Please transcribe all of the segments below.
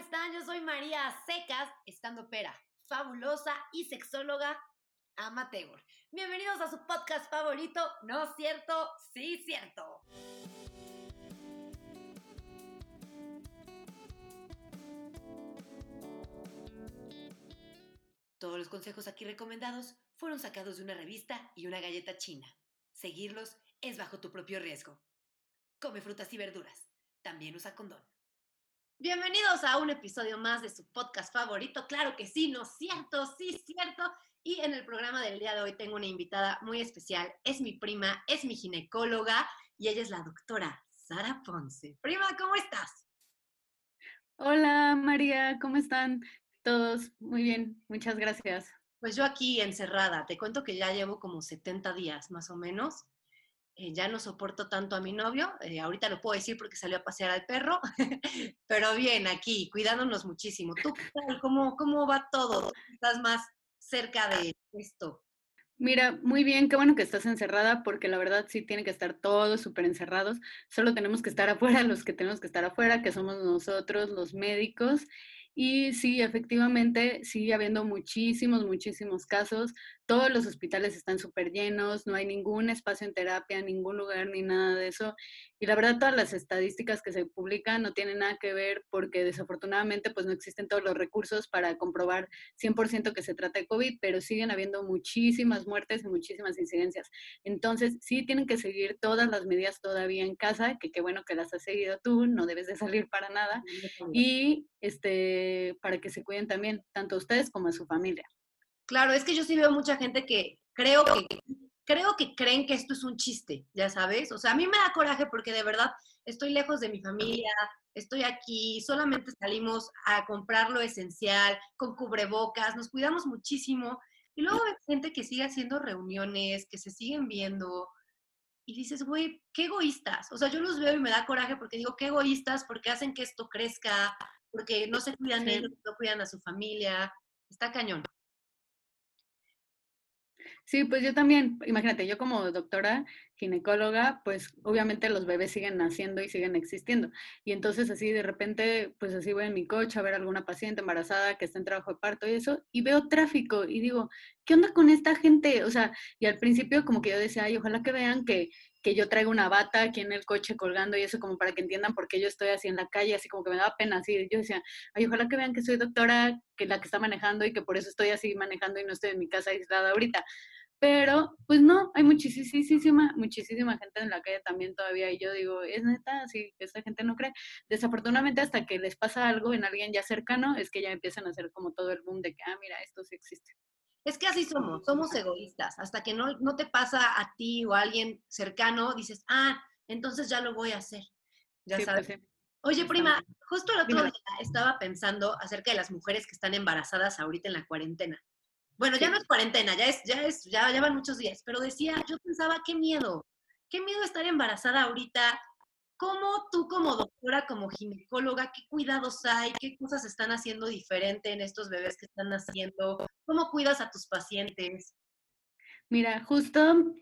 están? Yo soy María Secas, estandopera, fabulosa y sexóloga amateur. Bienvenidos a su podcast favorito, ¿no es cierto? Sí, cierto. Todos los consejos aquí recomendados fueron sacados de una revista y una galleta china. Seguirlos es bajo tu propio riesgo. Come frutas y verduras. También usa condón. Bienvenidos a un episodio más de su podcast favorito. Claro que sí, ¿no es cierto? Sí, cierto. Y en el programa del día de hoy tengo una invitada muy especial. Es mi prima, es mi ginecóloga y ella es la doctora Sara Ponce. Prima, ¿cómo estás? Hola, María. ¿Cómo están todos? Muy bien. Muchas gracias. Pues yo aquí encerrada. Te cuento que ya llevo como 70 días más o menos. Ya no soporto tanto a mi novio, ahorita lo puedo decir porque salió a pasear al perro, pero bien, aquí, cuidándonos muchísimo. ¿Tú cómo va todo? ¿Estás más cerca de esto? Mira, muy bien, qué bueno que estás encerrada porque la verdad sí tienen que estar todos súper encerrados, solo tenemos que estar afuera los que tenemos que estar afuera, que somos nosotros, los médicos. Y sí, efectivamente, sigue habiendo muchísimos casos. Todos los hospitales están súper llenos, no hay ningún espacio en terapia, ningún lugar ni nada de eso. Y la verdad, todas las estadísticas que se publican no tienen nada que ver porque desafortunadamente pues no existen todos los recursos para comprobar 100% que se trata de COVID, pero siguen habiendo muchísimas muertes y muchísimas incidencias. Entonces, sí tienen que seguir todas las medidas todavía en casa, que qué bueno que las has seguido tú, no debes de salir para nada. Y para que se cuiden también, tanto a ustedes como a su familia. Claro, es que yo sí veo mucha gente que creo que creen que esto es un chiste, ya sabes. O sea, a mí me da coraje porque de verdad estoy lejos de mi familia, estoy aquí, solamente salimos a comprar lo esencial, con cubrebocas, nos cuidamos muchísimo. Y luego hay gente que sigue haciendo reuniones, que se siguen viendo. Y dices, güey, qué egoístas. O sea, yo los veo y me da coraje porque digo, qué egoístas, porque hacen que esto crezca, porque no se cuidan ellos, no cuidan a su familia. Está cañón. Sí, pues yo también, imagínate, yo como doctora ginecóloga, pues obviamente los bebés siguen naciendo y siguen existiendo. Y entonces así de repente, pues así voy en mi coche a ver a alguna paciente embarazada que está en trabajo de parto y eso, y veo tráfico y digo, ¿qué onda con esta gente? O sea, y al principio como que yo decía, ay, ojalá que vean que yo traigo una bata aquí en el coche colgando y eso como para que entiendan por qué yo estoy así en la calle, así como que me daba pena, así yo decía, ay, ojalá que vean que soy doctora, que la que está manejando y que por eso estoy así manejando y no estoy en mi casa aislada ahorita. Pero, pues no, hay muchísima gente en la calle también todavía y yo digo, es neta, sí, esta gente no cree. Desafortunadamente hasta que les pasa algo en alguien ya cercano es que ya empiezan a hacer como todo el boom de que, ah, mira, esto sí existe. Es que así somos egoístas. Hasta que no te pasa a ti o a alguien cercano, dices, ah, entonces ya lo voy a hacer. Ya sí, sabes. Pues sí. Oye, prima, justo el otro día estaba pensando acerca de las mujeres que están embarazadas ahorita en la cuarentena. Bueno, ya no es cuarentena, ya van muchos días, pero decía, yo pensaba, qué miedo estar embarazada ahorita. ¿Cómo tú como doctora, como ginecóloga, qué cuidados hay? ¿Qué cosas están haciendo diferente en estos bebés que están naciendo? ¿Cómo cuidas a tus pacientes? Mira, justo,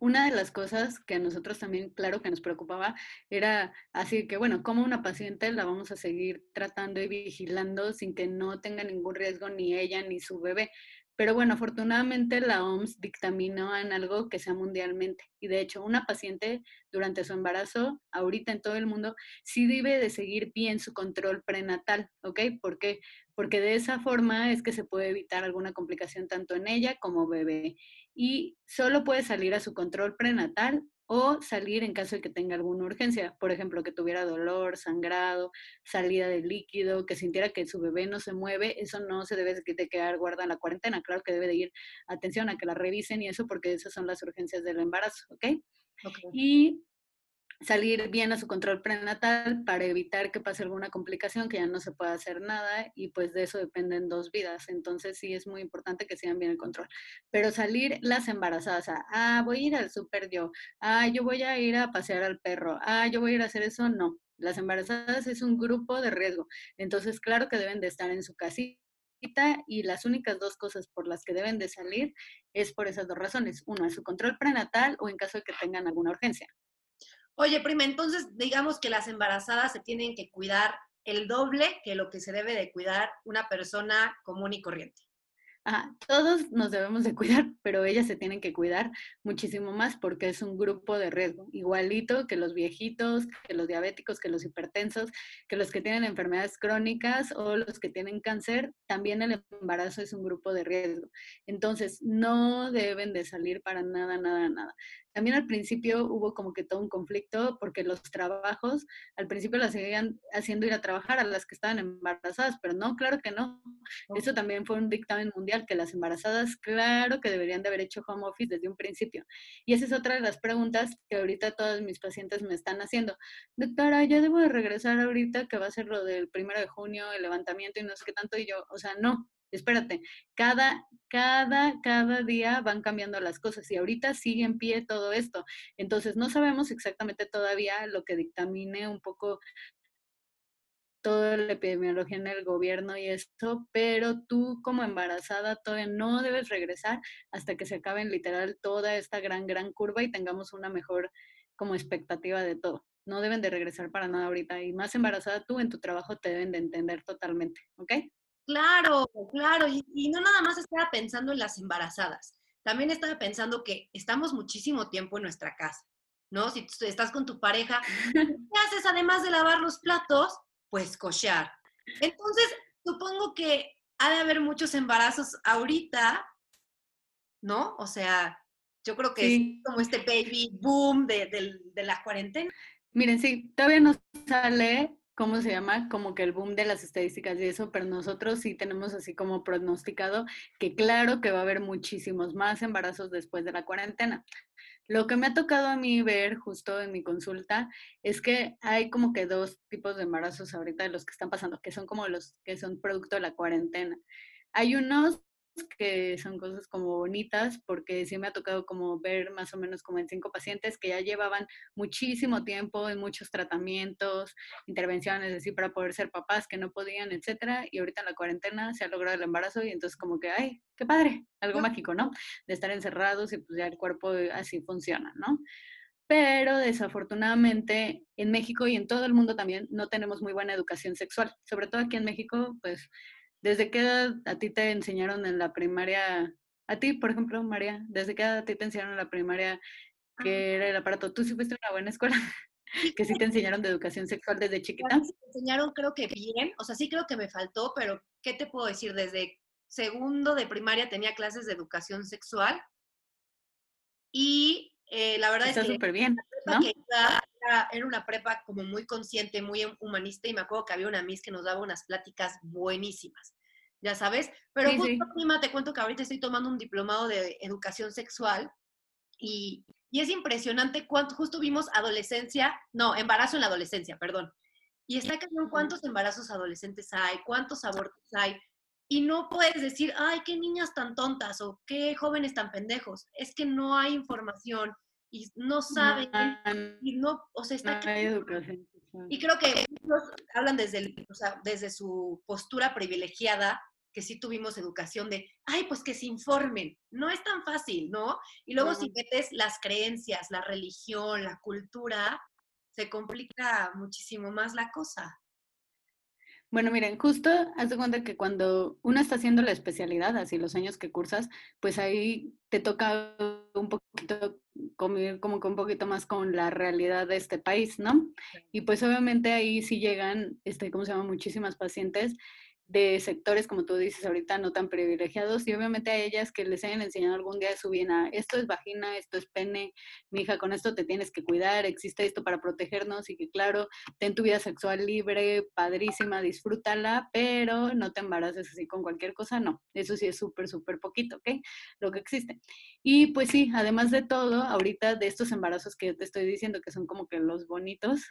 una de las cosas que a nosotros también, claro que nos preocupaba, era así que, bueno, como una paciente la vamos a seguir tratando y vigilando sin que no tenga ningún riesgo ni ella ni su bebé. Pero bueno, afortunadamente la OMS dictaminó en algo que sea mundialmente. Y de hecho, una paciente durante su embarazo, ahorita en todo el mundo, sí debe de seguir bien su control prenatal, ¿ok? ¿Por qué? Porque de esa forma es que se puede evitar alguna complicación tanto en ella como bebé. Y solo puede salir a su control prenatal o salir en caso de que tenga alguna urgencia, por ejemplo, que tuviera dolor, sangrado, salida de líquido, que sintiera que su bebé no se mueve, eso no se debe de quedar guardada en la cuarentena, claro que debe de ir atención a que la revisen y eso porque esas son las urgencias del embarazo, ¿ok? Okay. Y salir bien a su control prenatal para evitar que pase alguna complicación, que ya no se pueda hacer nada y pues de eso dependen dos vidas, entonces sí es muy importante que sigan bien el control, pero salir las embarazadas voy a ir al súper yo, yo voy a ir a pasear al perro, yo voy a ir a hacer eso, no, las embarazadas es un grupo de riesgo, entonces claro que deben de estar en su casita y las únicas dos cosas por las que deben de salir es por esas dos razones, una, su control prenatal o en caso de que tengan alguna urgencia. Oye, prima, entonces digamos que las embarazadas se tienen que cuidar el doble que lo que se debe de cuidar una persona común y corriente. Ajá, todos nos debemos de cuidar, pero ellas se tienen que cuidar muchísimo más porque es un grupo de riesgo, igualito que los viejitos, que los diabéticos, que los hipertensos, que los que tienen enfermedades crónicas o los que tienen cáncer, también el embarazo es un grupo de riesgo. Entonces, no deben de salir para nada, nada, nada. También al principio hubo como que todo un conflicto porque los trabajos, al principio las seguían haciendo ir a trabajar a las que estaban embarazadas, pero no, claro que no. Eso también fue un dictamen mundial, que las embarazadas, claro que deberían de haber hecho home office desde un principio. Y esa es otra de las preguntas que ahorita todas mis pacientes me están haciendo. Doctora, ya debo de regresar ahorita que va a ser lo del 1 de junio, el levantamiento y no sé qué tanto. Y yo, o sea, no. Espérate, cada día van cambiando las cosas y ahorita sigue en pie todo esto. Entonces, no sabemos exactamente todavía lo que dictamine un poco toda la epidemiología en el gobierno y esto, pero tú como embarazada todavía no debes regresar hasta que se acabe literal toda esta gran curva y tengamos una mejor como expectativa de todo. No deben de regresar para nada ahorita y más embarazada tú en tu trabajo te deben de entender totalmente, ¿ok? Claro. Y no nada más estaba pensando en las embarazadas. También estaba pensando que estamos muchísimo tiempo en nuestra casa, ¿no? Si tú estás con tu pareja, ¿qué haces además de lavar los platos? Pues cochear. Entonces, supongo que ha de haber muchos embarazos ahorita, ¿no? O sea, yo creo que sí. Es como este baby boom de la cuarentena. Miren, sí, todavía no sale... ¿cómo se llama? Como que el boom de las estadísticas y eso, pero nosotros sí tenemos así como pronosticado que claro que va a haber muchísimos más embarazos después de la cuarentena. Lo que me ha tocado a mí ver justo en mi consulta es que hay como que dos tipos de embarazos ahorita de los que están pasando, que son como los que son producto de la cuarentena. Hay unos que son cosas como bonitas, porque sí me ha tocado como ver más o menos como en 5 pacientes que ya llevaban muchísimo tiempo en muchos tratamientos, intervenciones así para poder ser papás que no podían, etcétera, y ahorita en la cuarentena se ha logrado el embarazo y entonces como que, ¡ay, qué padre! Algo mágico, ¿no? De estar encerrados y pues ya el cuerpo así funciona, ¿no? Pero desafortunadamente en México y en todo el mundo también no tenemos muy buena educación sexual, sobre todo aquí en México, pues... ¿Desde qué edad a ti te enseñaron en la primaria? A ti, por ejemplo, María, ¿desde qué edad a ti te enseñaron en la primaria que era el aparato? ¿Tú sí fuiste a una buena escuela? ¿Que sí te enseñaron de educación sexual desde chiquita? Sí, me enseñaron creo que bien. O sea, sí creo que me faltó, pero ¿qué te puedo decir? Desde 2º de primaria tenía clases de educación sexual. Y la verdad está es que... Está súper bien, ¿no? Era una prepa como muy consciente, muy humanista, y me acuerdo que había una miss que nos daba unas pláticas buenísimas, ya sabes. Pero justo encima te cuento que ahorita estoy tomando un diplomado de educación sexual y es impresionante cuánto, justo vimos embarazo en la adolescencia, perdón. Y está cañón cuántos embarazos adolescentes hay, cuántos abortos hay. Y no puedes decir, ay, qué niñas tan tontas o qué jóvenes tan pendejos. Es que no hay información. Y no saben, educación. Y creo que ellos hablan desde su postura privilegiada, que sí tuvimos educación de, ay, pues que se informen. No es tan fácil, ¿no? Y luego si metes las creencias, la religión, la cultura, se complica muchísimo más la cosa. Bueno, miren, justo haz de cuenta que cuando uno está haciendo la especialidad, así los años que cursas, pues ahí te toca un poquito como que un poquito más con la realidad de este país, ¿no? Y pues obviamente ahí sí llegan, muchísimas pacientes de sectores, como tú dices ahorita, no tan privilegiados, y obviamente a ellas que les hayan enseñado algún día de su vida, esto es vagina, esto es pene, mija, con esto te tienes que cuidar, existe esto para protegernos, y que claro, ten tu vida sexual libre, padrísima, disfrútala, pero no te embaraces así con cualquier cosa, no, eso sí es súper poquito, ¿ok? Lo que existe. Y pues sí, además de todo, ahorita de estos embarazos que yo te estoy diciendo, que son como que los bonitos,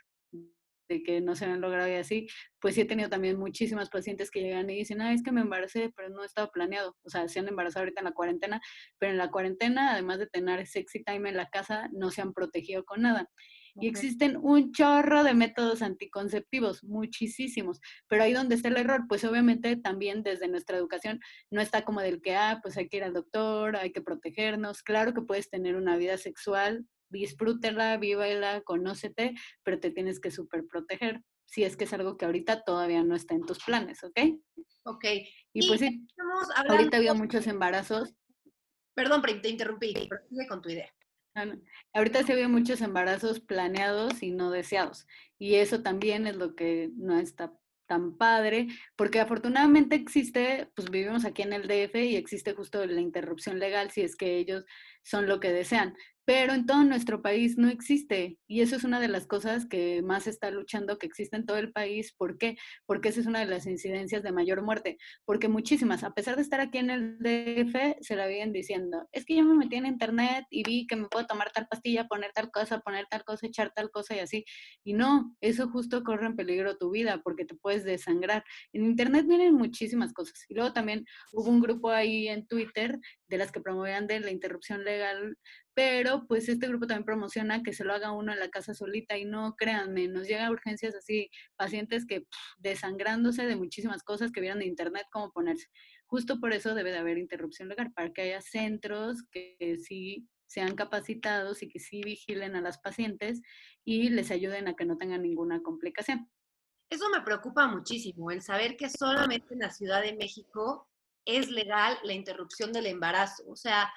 de que no se han logrado y así, pues sí he tenido también muchísimas pacientes que llegan y dicen, es que me embaracé, pero no estaba planeado. O sea, se han embarazado ahorita en la cuarentena, pero en la cuarentena, además de tener sexy time en la casa, no se han protegido con nada. Y existen un chorro de métodos anticonceptivos, muchísimos. Pero ahí donde está el error, pues obviamente también desde nuestra educación no está como del que, pues hay que ir al doctor, hay que protegernos. Claro que puedes tener una vida sexual, disfrútela, vívela, conócete, pero te tienes que súper proteger. si es que es algo que ahorita todavía no está en tus planes, ¿ok? Ok. Y pues sí, ahorita había muchos embarazos. Perdón, te interrumpí, pero sigue con tu idea. Ah, no. Ahorita sí había muchos embarazos planeados y no deseados. Y eso también es lo que no está tan padre, porque afortunadamente existe, pues vivimos aquí en el DF y existe justo la interrupción legal si es que ellos son lo que desean, pero en todo nuestro país no existe, y eso es una de las cosas que más se está luchando, que existe en todo el país. ¿Por qué? Porque esa es una de las incidencias de mayor muerte, porque muchísimas, a pesar de estar aquí en el DF, se la viven diciendo, es que yo me metí en internet y vi que me puedo tomar tal pastilla, poner tal cosa, echar tal cosa y así, y no, eso justo corre en peligro tu vida, porque te puedes desangrar. En internet vienen muchísimas cosas, y luego también hubo un grupo ahí en Twitter de las que promovían de la interrupción legal, pero pues este grupo también promociona que se lo haga uno en la casa solita, y no, créanme, nos llega a urgencias así, pacientes que desangrándose de muchísimas cosas que vieron de internet cómo ponerse. Justo por eso debe de haber interrupción legal, para que haya centros que sí sean capacitados y que sí vigilen a las pacientes y les ayuden a que no tengan ninguna complicación. Eso me preocupa muchísimo, el saber que solamente en la Ciudad de México es legal la interrupción del embarazo. O sea,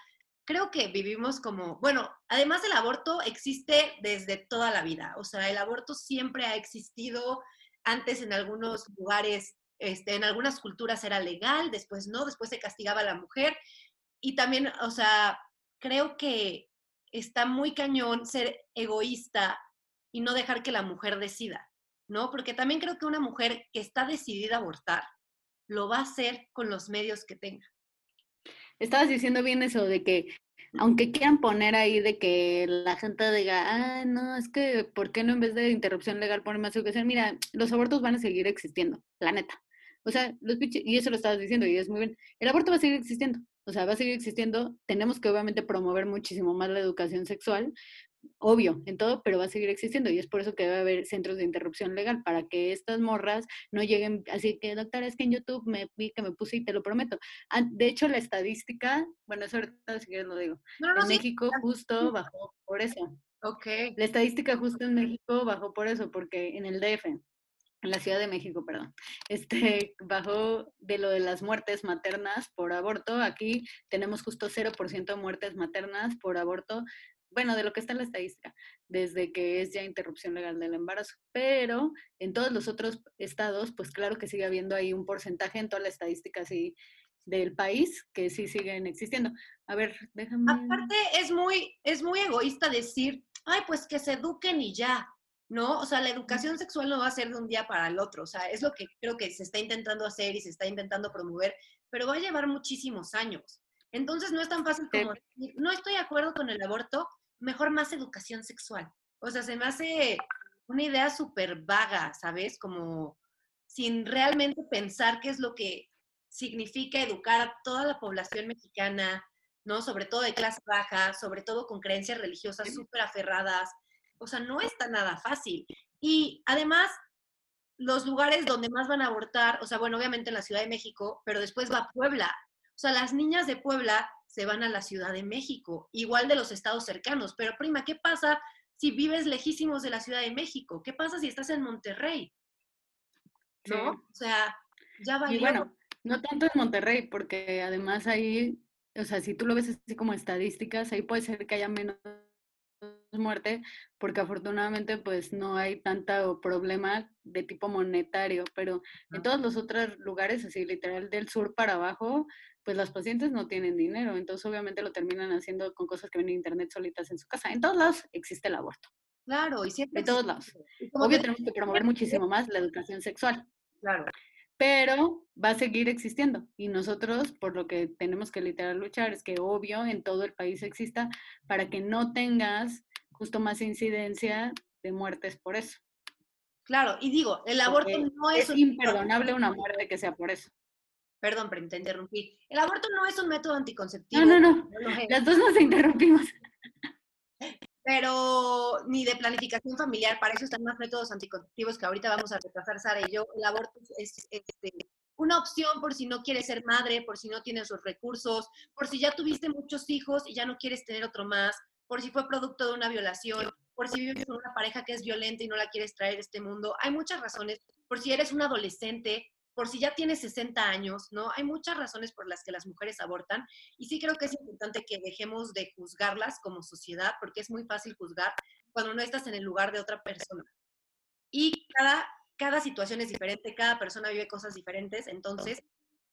creo que vivimos como... Bueno, además el aborto existe desde toda la vida. O sea, el aborto siempre ha existido. Antes en algunos lugares, en algunas culturas era legal, después no, después se castigaba a la mujer. Y también, o sea, creo que está muy cañón ser egoísta y no dejar que la mujer decida, ¿no? Porque también creo que una mujer que está decidida a abortar lo va a hacer con los medios que tenga. Estabas diciendo bien eso de que, aunque quieran poner ahí de que la gente diga, ah, no, es que, ¿por qué no en vez de interrupción legal poner más educación? Mira, los abortos van a seguir existiendo, la neta. O sea, y eso lo estabas diciendo y es muy bien. El aborto va a seguir existiendo, o sea, va a seguir existiendo. Tenemos que obviamente promover muchísimo más la educación sexual, obvio, en todo, pero va a seguir existiendo, y es por eso que debe haber centros de interrupción legal, para que estas morras no lleguen así que, doctora, es que en YouTube me vi que me puse y te lo prometo. De hecho, la estadística, bueno, eso ahorita si quieres lo digo, en México justo bajó por eso. Okay. La estadística justo en México bajó por eso, porque en el DF, en la Ciudad de México, perdón, bajó de lo de las muertes maternas por aborto. Aquí tenemos justo 0% de muertes maternas por aborto, bueno, de lo que está en la estadística, desde que es ya interrupción legal del embarazo. Pero en todos los otros estados, pues claro que sigue habiendo ahí un porcentaje en toda la estadística así del país, que sí siguen existiendo. A ver, déjame... Aparte, es muy egoísta decir, ay, pues que se eduquen y ya, ¿no? O sea, la educación sexual no va a ser de un día para el otro. O sea, es lo que creo que se está intentando hacer y se está intentando promover, pero va a llevar muchísimos años. Entonces, no es tan fácil como decir, no estoy de acuerdo con el aborto, mejor más educación sexual. O sea, se me hace una idea súper vaga, ¿sabes? Como sin realmente pensar qué es lo que significa educar a toda la población mexicana, ¿no? Sobre todo de clase baja, sobre todo con creencias religiosas súper aferradas. O sea, no está nada fácil. Y además, los lugares donde más van a abortar, o sea, bueno, obviamente en la Ciudad de México, pero después va a Puebla. O sea, las niñas de Puebla se van a la Ciudad de México, igual de los estados cercanos. Pero, prima, ¿qué pasa si vives lejísimos de la Ciudad de México? ¿Qué pasa si estás en Monterrey? ¿No? Sí. O sea, ya va. Y bueno, no tanto en Monterrey, porque además ahí, o sea, si tú lo ves así como estadísticas, ahí puede ser que haya menos muerte, porque afortunadamente pues no hay tanto problema de tipo monetario, pero en todos los otros lugares, así literal del sur para abajo, pues las pacientes no tienen dinero, entonces obviamente lo terminan haciendo con cosas que ven en internet solitas en su casa. En todos lados existe el aborto. Claro, y siempre. En todos lados. Obvio tenemos que promover muchísimo más la educación sexual. Claro. Pero va a seguir existiendo, y nosotros por lo que tenemos que literal luchar es que obvio en todo el país exista, para que no tengas justo más incidencia de muertes por eso. Claro, y digo, el aborto porque no es... Es imperdonable una muerte que sea por eso. Perdón, pero te interrumpí. El aborto no es un método anticonceptivo. No. Las dos nos interrumpimos. Pero ni de planificación familiar, para eso están más métodos anticonceptivos que ahorita vamos a retrasar Sara y yo. El aborto es una opción por si no quieres ser madre, por si no tienes los recursos, por si ya tuviste muchos hijos y ya no quieres tener otro más, por si fue producto de una violación, por si vives con una pareja que es violenta y no la quieres traer a este mundo. Hay muchas razones, por si eres un adolescente, por si ya tienes 60 años, ¿no? Hay muchas razones por las que las mujeres abortan y sí creo que es importante que dejemos de juzgarlas como sociedad, porque es muy fácil juzgar cuando no estás en el lugar de otra persona. Y cada situación es diferente, cada persona vive cosas diferentes, entonces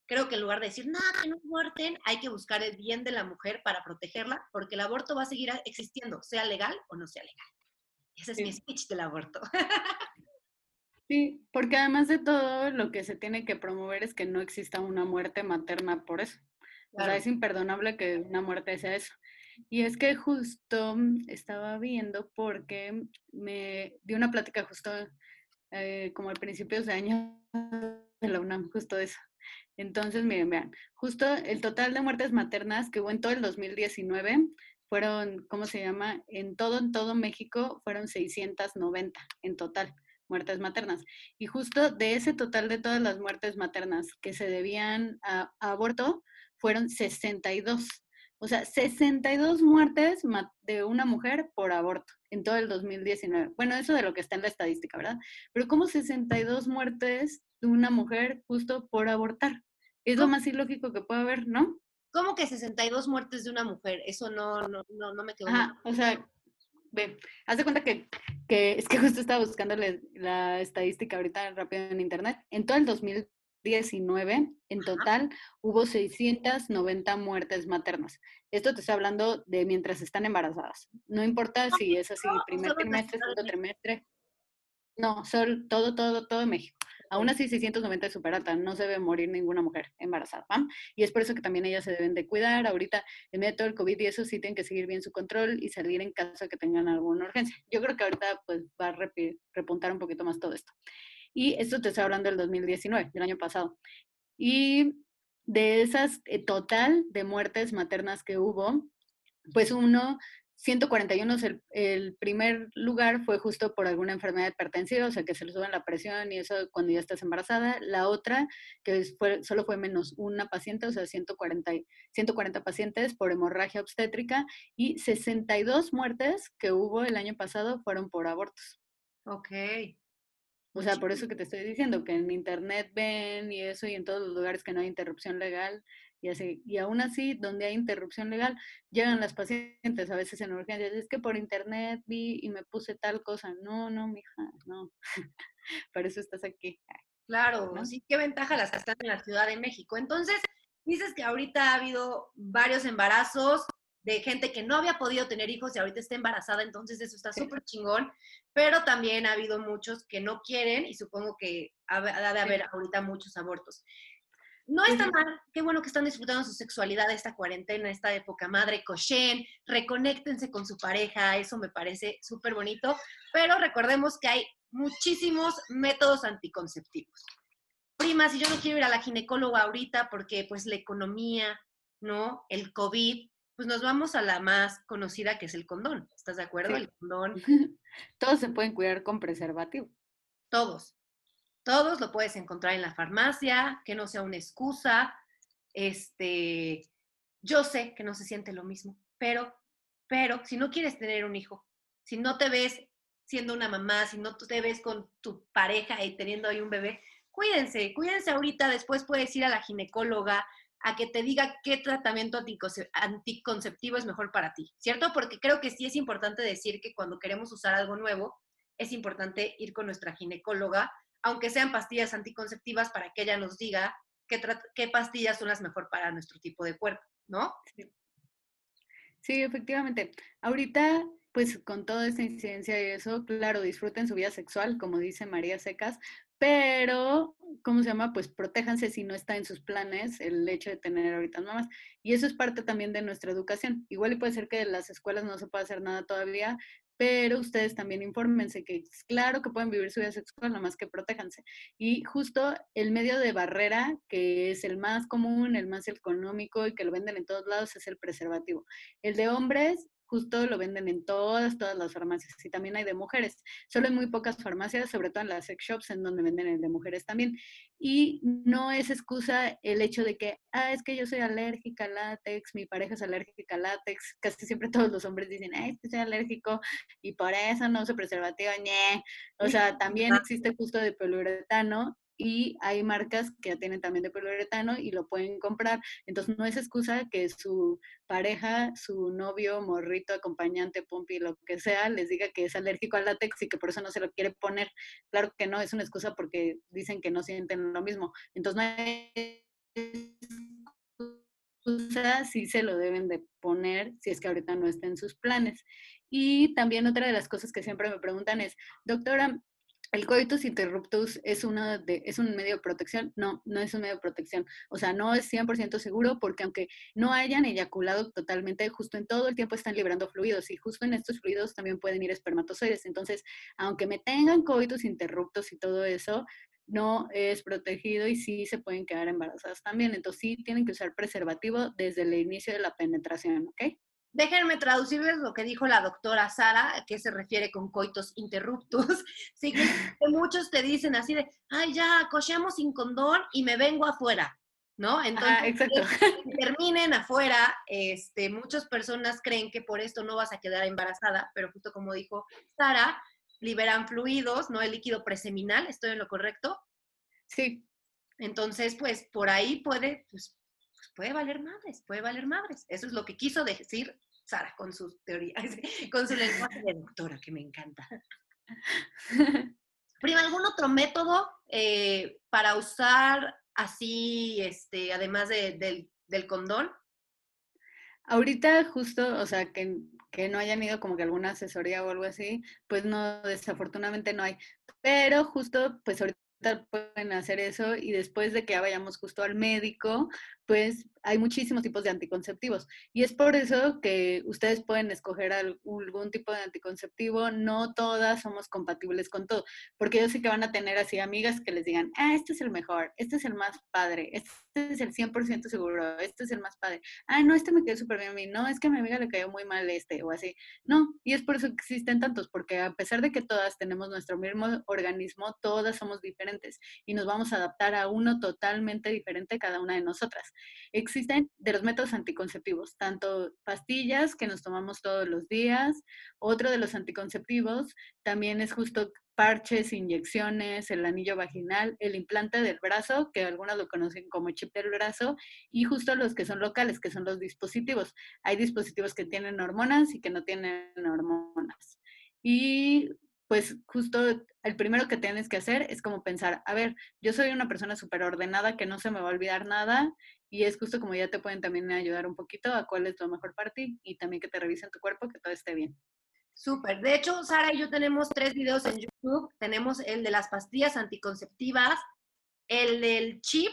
creo que en lugar de decir, no, que no aborten, hay que buscar el bien de la mujer para protegerla, porque el aborto va a seguir existiendo, sea legal o no sea legal. Ese es mi speech del aborto. Sí, porque además de todo, lo que se tiene que promover es que no exista una muerte materna por eso. Claro. O sea, es imperdonable que una muerte sea eso. Y es que justo estaba viendo porque me di una plática justo como al principio de año de la UNAM, justo eso. Entonces, miren, vean, justo el total de muertes maternas que hubo en todo el 2019 fueron, en todo México fueron 690 en total. Muertes maternas. Y justo de ese total de todas las muertes maternas que se debían a aborto, fueron 62. O sea, 62 muertes de una mujer por aborto en todo el 2019. Bueno, eso de lo que está en la estadística, ¿verdad? Pero ¿cómo 62 muertes de una mujer justo por abortar? Es lo más ilógico que puede haber, ¿no? ¿Cómo que 62 muertes de una mujer? Eso no me quedó. Ah, o sea... Ve, haz de cuenta que es que justo estaba buscando la estadística ahorita rápido en internet. En todo el 2019, en total, hubo 690 muertes maternas. Esto te estoy hablando de mientras están embarazadas. No importa si es así, primer trimestre, segundo trimestre. No, solo todo México. Aún así, 690 es súper alta. No se debe morir ninguna mujer embarazada, ¿va? Y es por eso que también ellas se deben de cuidar. Ahorita, en medio de todo el COVID y eso, sí tienen que seguir bien su control y salir en caso de que tengan alguna urgencia. Yo creo que ahorita pues va a repuntar un poquito más todo esto. Y esto te estoy hablando del 2019, del año pasado. Y de esas total de muertes maternas que hubo, pues 141 el primer lugar fue justo por alguna enfermedad hipertensiva, o sea que se le suben la presión y eso cuando ya estás embarazada. La otra, que solo fue menos una paciente, o sea 140 pacientes por hemorragia obstétrica, y 62 muertes que hubo el año pasado fueron por abortos. Ok. O sea, por eso que te estoy diciendo, que en internet ven y eso, y en todos los lugares que no hay interrupción legal. Y así, y aún así, donde hay interrupción legal, llegan las pacientes a veces en urgencias. Es que por internet vi y me puse tal cosa. No, mija, no. Para eso estás aquí. Claro, ¿no? Sí, qué ventaja las que están en la Ciudad de México. Entonces, dices que ahorita ha habido varios embarazos de gente que no había podido tener hijos y ahorita está embarazada, entonces eso está súper chingón. Pero también ha habido muchos que no quieren y supongo que ha de haber ahorita muchos abortos. No está mal, qué bueno que están disfrutando su sexualidad esta cuarentena, esta época madre, cochen, reconéctense con su pareja, eso me parece súper bonito, pero recordemos que hay muchísimos métodos anticonceptivos. Prima, si yo no quiero ir a la ginecóloga ahorita porque pues la economía, ¿no? El COVID, pues nos vamos a la más conocida que es el condón, ¿estás de acuerdo? Sí. El condón. Todos se pueden cuidar con preservativo. Todos lo puedes encontrar en la farmacia, que no sea una excusa. Yo sé que no se siente lo mismo, pero si no quieres tener un hijo, si no te ves siendo una mamá, si no te ves con tu pareja y teniendo ahí un bebé, cuídense ahorita. Después puedes ir a la ginecóloga a que te diga qué tratamiento anticonceptivo es mejor para ti, ¿cierto? Porque creo que sí es importante decir que cuando queremos usar algo nuevo, es importante ir con nuestra ginecóloga, aunque sean pastillas anticonceptivas, para que ella nos diga qué pastillas son las mejor para nuestro tipo de cuerpo, ¿no? Sí, efectivamente. Ahorita, pues con toda esta incidencia y eso, claro, disfruten su vida sexual, como dice María Secas, pero, pues protéjanse si no está en sus planes el hecho de tener ahorita mamás. Y eso es parte también de nuestra educación. Igual y puede ser que en las escuelas no se pueda hacer nada todavía, pero ustedes también infórmense que es claro que pueden vivir su vida sexual, nada más que protéjanse. Y justo el medio de barrera, que es el más común, el más económico y que lo venden en todos lados, es el preservativo. El de hombres justo lo venden en todas las farmacias, y también hay de mujeres. Solo hay muy pocas farmacias, sobre todo en las sex shops, en donde venden el de mujeres también. Y no es excusa el hecho de que, es que yo soy alérgica al látex, mi pareja es alérgica al látex. Casi siempre todos los hombres dicen, es que soy alérgico y por eso no uso preservativo, ñe. O sea, también existe justo de poliuretano. Y hay marcas que tienen también de poliuretano y lo pueden comprar. Entonces, no es excusa que su pareja, su novio, morrito, acompañante, pompi, lo que sea, les diga que es alérgico al látex y que por eso no se lo quiere poner. Claro que no, es una excusa porque dicen que no sienten lo mismo. Entonces, no hay excusa, sí se lo deben de poner si es que ahorita no está en sus planes. Y también otra de las cosas que siempre me preguntan es, doctora, ¿el coitus interruptus es un medio de protección? No, no es un medio de protección. O sea, no es 100% seguro porque aunque no hayan eyaculado totalmente, justo en todo el tiempo están liberando fluidos y justo en estos fluidos también pueden ir espermatozoides. Entonces, aunque me tengan coitus interruptus y todo eso, no es protegido y sí se pueden quedar embarazadas también. Entonces, sí tienen que usar preservativo desde el inicio de la penetración, ¿ok? Déjenme traducirles lo que dijo la doctora Sara, que se refiere con coitus interruptus. Sí, que muchos te dicen así de, ay, ya, cocheamos sin condón y me vengo afuera, ¿no? Entonces, exacto. Que terminen afuera. Muchas personas creen que por esto no vas a quedar embarazada, pero justo como dijo Sara, liberan fluidos, ¿no? El líquido preseminal, ¿estoy en lo correcto? Sí. Entonces, pues, por ahí puede valer madres, puede valer madres. Eso es lo que quiso decir Sara con sus teorías, con su lenguaje de doctora, que me encanta. Prima, ¿algún otro método para usar así, además del condón? Ahorita justo, o sea, que no hayan ido como que alguna asesoría o algo así, pues no, desafortunadamente no hay. Pero justo, pues ahorita pueden hacer eso y después de que ya vayamos justo al médico, pues hay muchísimos tipos de anticonceptivos y es por eso que ustedes pueden escoger algún tipo de anticonceptivo. No todas somos compatibles con todo, porque yo sé que van a tener así amigas que les digan, este es el mejor, este es el más padre, este es el 100% seguro, este es el más padre, no, este me quedó súper bien a mí, no, es que a mi amiga le cayó muy mal o así, no, y es por eso que existen tantos, porque a pesar de que todas tenemos nuestro mismo organismo, todas somos diferentes y nos vamos a adaptar a uno totalmente diferente cada una de nosotras. Existen de los métodos anticonceptivos, tanto pastillas que nos tomamos todos los días, otro de los anticonceptivos también es justo parches, inyecciones, el anillo vaginal, el implante del brazo, que algunos lo conocen como chip del brazo, y justo los que son locales, que son los dispositivos. Hay dispositivos que tienen hormonas y que no tienen hormonas. Y pues justo el primero que tienes que hacer es como pensar, a ver, yo soy una persona súper ordenada que no se me va a olvidar nada y es justo como ya te pueden también ayudar un poquito a cuál es lo mejor para ti y también que te revisen tu cuerpo, que todo esté bien. Súper. De hecho, Sara y yo tenemos 3 videos en YouTube. Tenemos el de las pastillas anticonceptivas, el del chip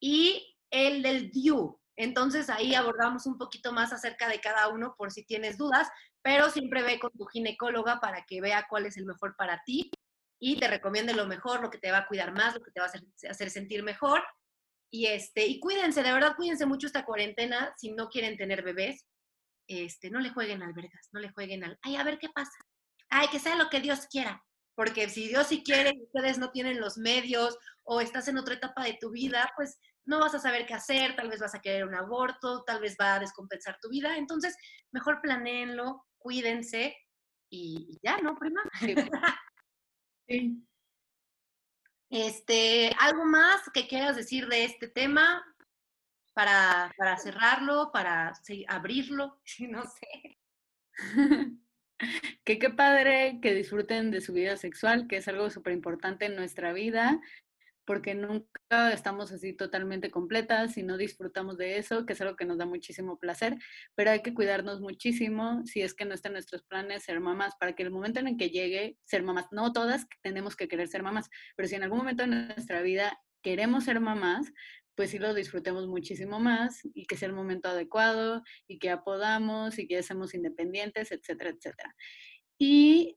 y el del DIU. Entonces ahí abordamos un poquito más acerca de cada uno por si tienes dudas, pero siempre ve con tu ginecóloga para que vea cuál es el mejor para ti y te recomiende lo mejor, lo que te va a cuidar más, lo que te va a hacer sentir mejor. Y cuídense, de verdad, cuídense mucho esta cuarentena si no quieren tener bebés. No le jueguen al vergas, no le jueguen al, ay, a ver qué pasa. Ay, que sea lo que Dios quiera. Porque si Dios sí quiere y ustedes no tienen los medios o estás en otra etapa de tu vida, pues no vas a saber qué hacer, tal vez vas a querer un aborto, tal vez va a descompensar tu vida. Entonces, mejor planéenlo, cuídense y ya, ¿no, prima? Sí. ¿Algo más que quieras decir de este tema para cerrarlo, para abrirlo? No sé. Que qué padre que disfruten de su vida sexual, que es algo súper importante en nuestra vida, porque nunca estamos así totalmente completas y no disfrutamos de eso, que es algo que nos da muchísimo placer, pero hay que cuidarnos muchísimo si es que no está en nuestros planes ser mamás, para que el momento en el que llegue ser mamás, no todas tenemos que querer ser mamás, pero si en algún momento de nuestra vida queremos ser mamás, pues sí lo disfrutemos muchísimo más y que sea el momento adecuado y que apodamos y que ya seamos independientes, etcétera, etcétera. Y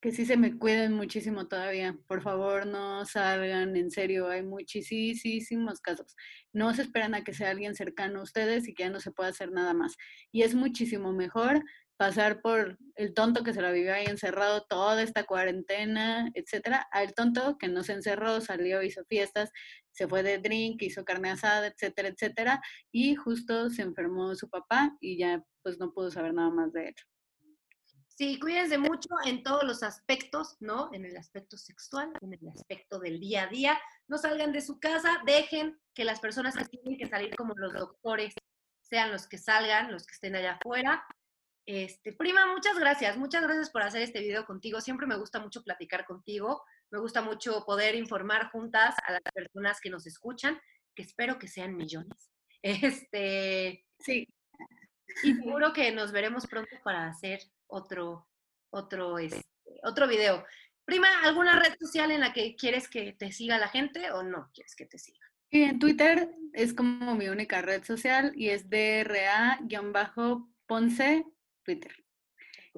Que sí se me cuiden muchísimo todavía. Por favor, no salgan, en serio, hay muchísimos casos. No se esperan a que sea alguien cercano a ustedes y que ya no se pueda hacer nada más. Y es muchísimo mejor pasar por el tonto que se la vivió ahí encerrado toda esta cuarentena, etcétera, al tonto que no se encerró, salió, hizo fiestas, se fue de drink, hizo carne asada, etcétera, etcétera, y justo se enfermó su papá y ya pues no pudo saber nada más de él. Sí, cuídense mucho en todos los aspectos, ¿no? En el aspecto sexual, en el aspecto del día a día. No salgan de su casa, dejen que las personas que tienen que salir como los doctores sean los que salgan, los que estén allá afuera. Prima, muchas gracias por hacer este video contigo. Siempre me gusta mucho platicar contigo. Me gusta mucho poder informar juntas a las personas que nos escuchan, que espero que sean millones. Sí. Y seguro que nos veremos pronto para hacer otro video. Prima, ¿alguna red social en la que quieres que te siga la gente o no quieres que te siga? Sí, en Twitter es como mi única red social y es DRA_Ponce Twitter.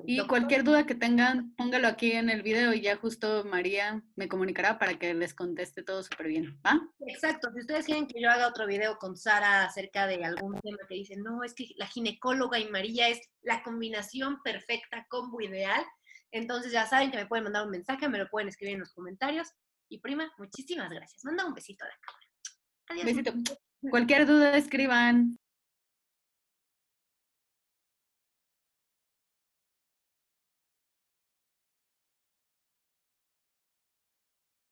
Y cualquier duda que tengan, póngalo aquí en el video y ya justo María me comunicará para que les conteste todo súper bien, ¿va? Exacto. Si ustedes quieren que yo haga otro video con Sara acerca de algún tema que dicen, no, es que la ginecóloga y María es la combinación perfecta, combo ideal, entonces ya saben que me pueden mandar un mensaje, me lo pueden escribir en los comentarios. Y prima, muchísimas gracias. Manda un besito a la cámara. Adiós. Besito. Cualquier duda, escriban.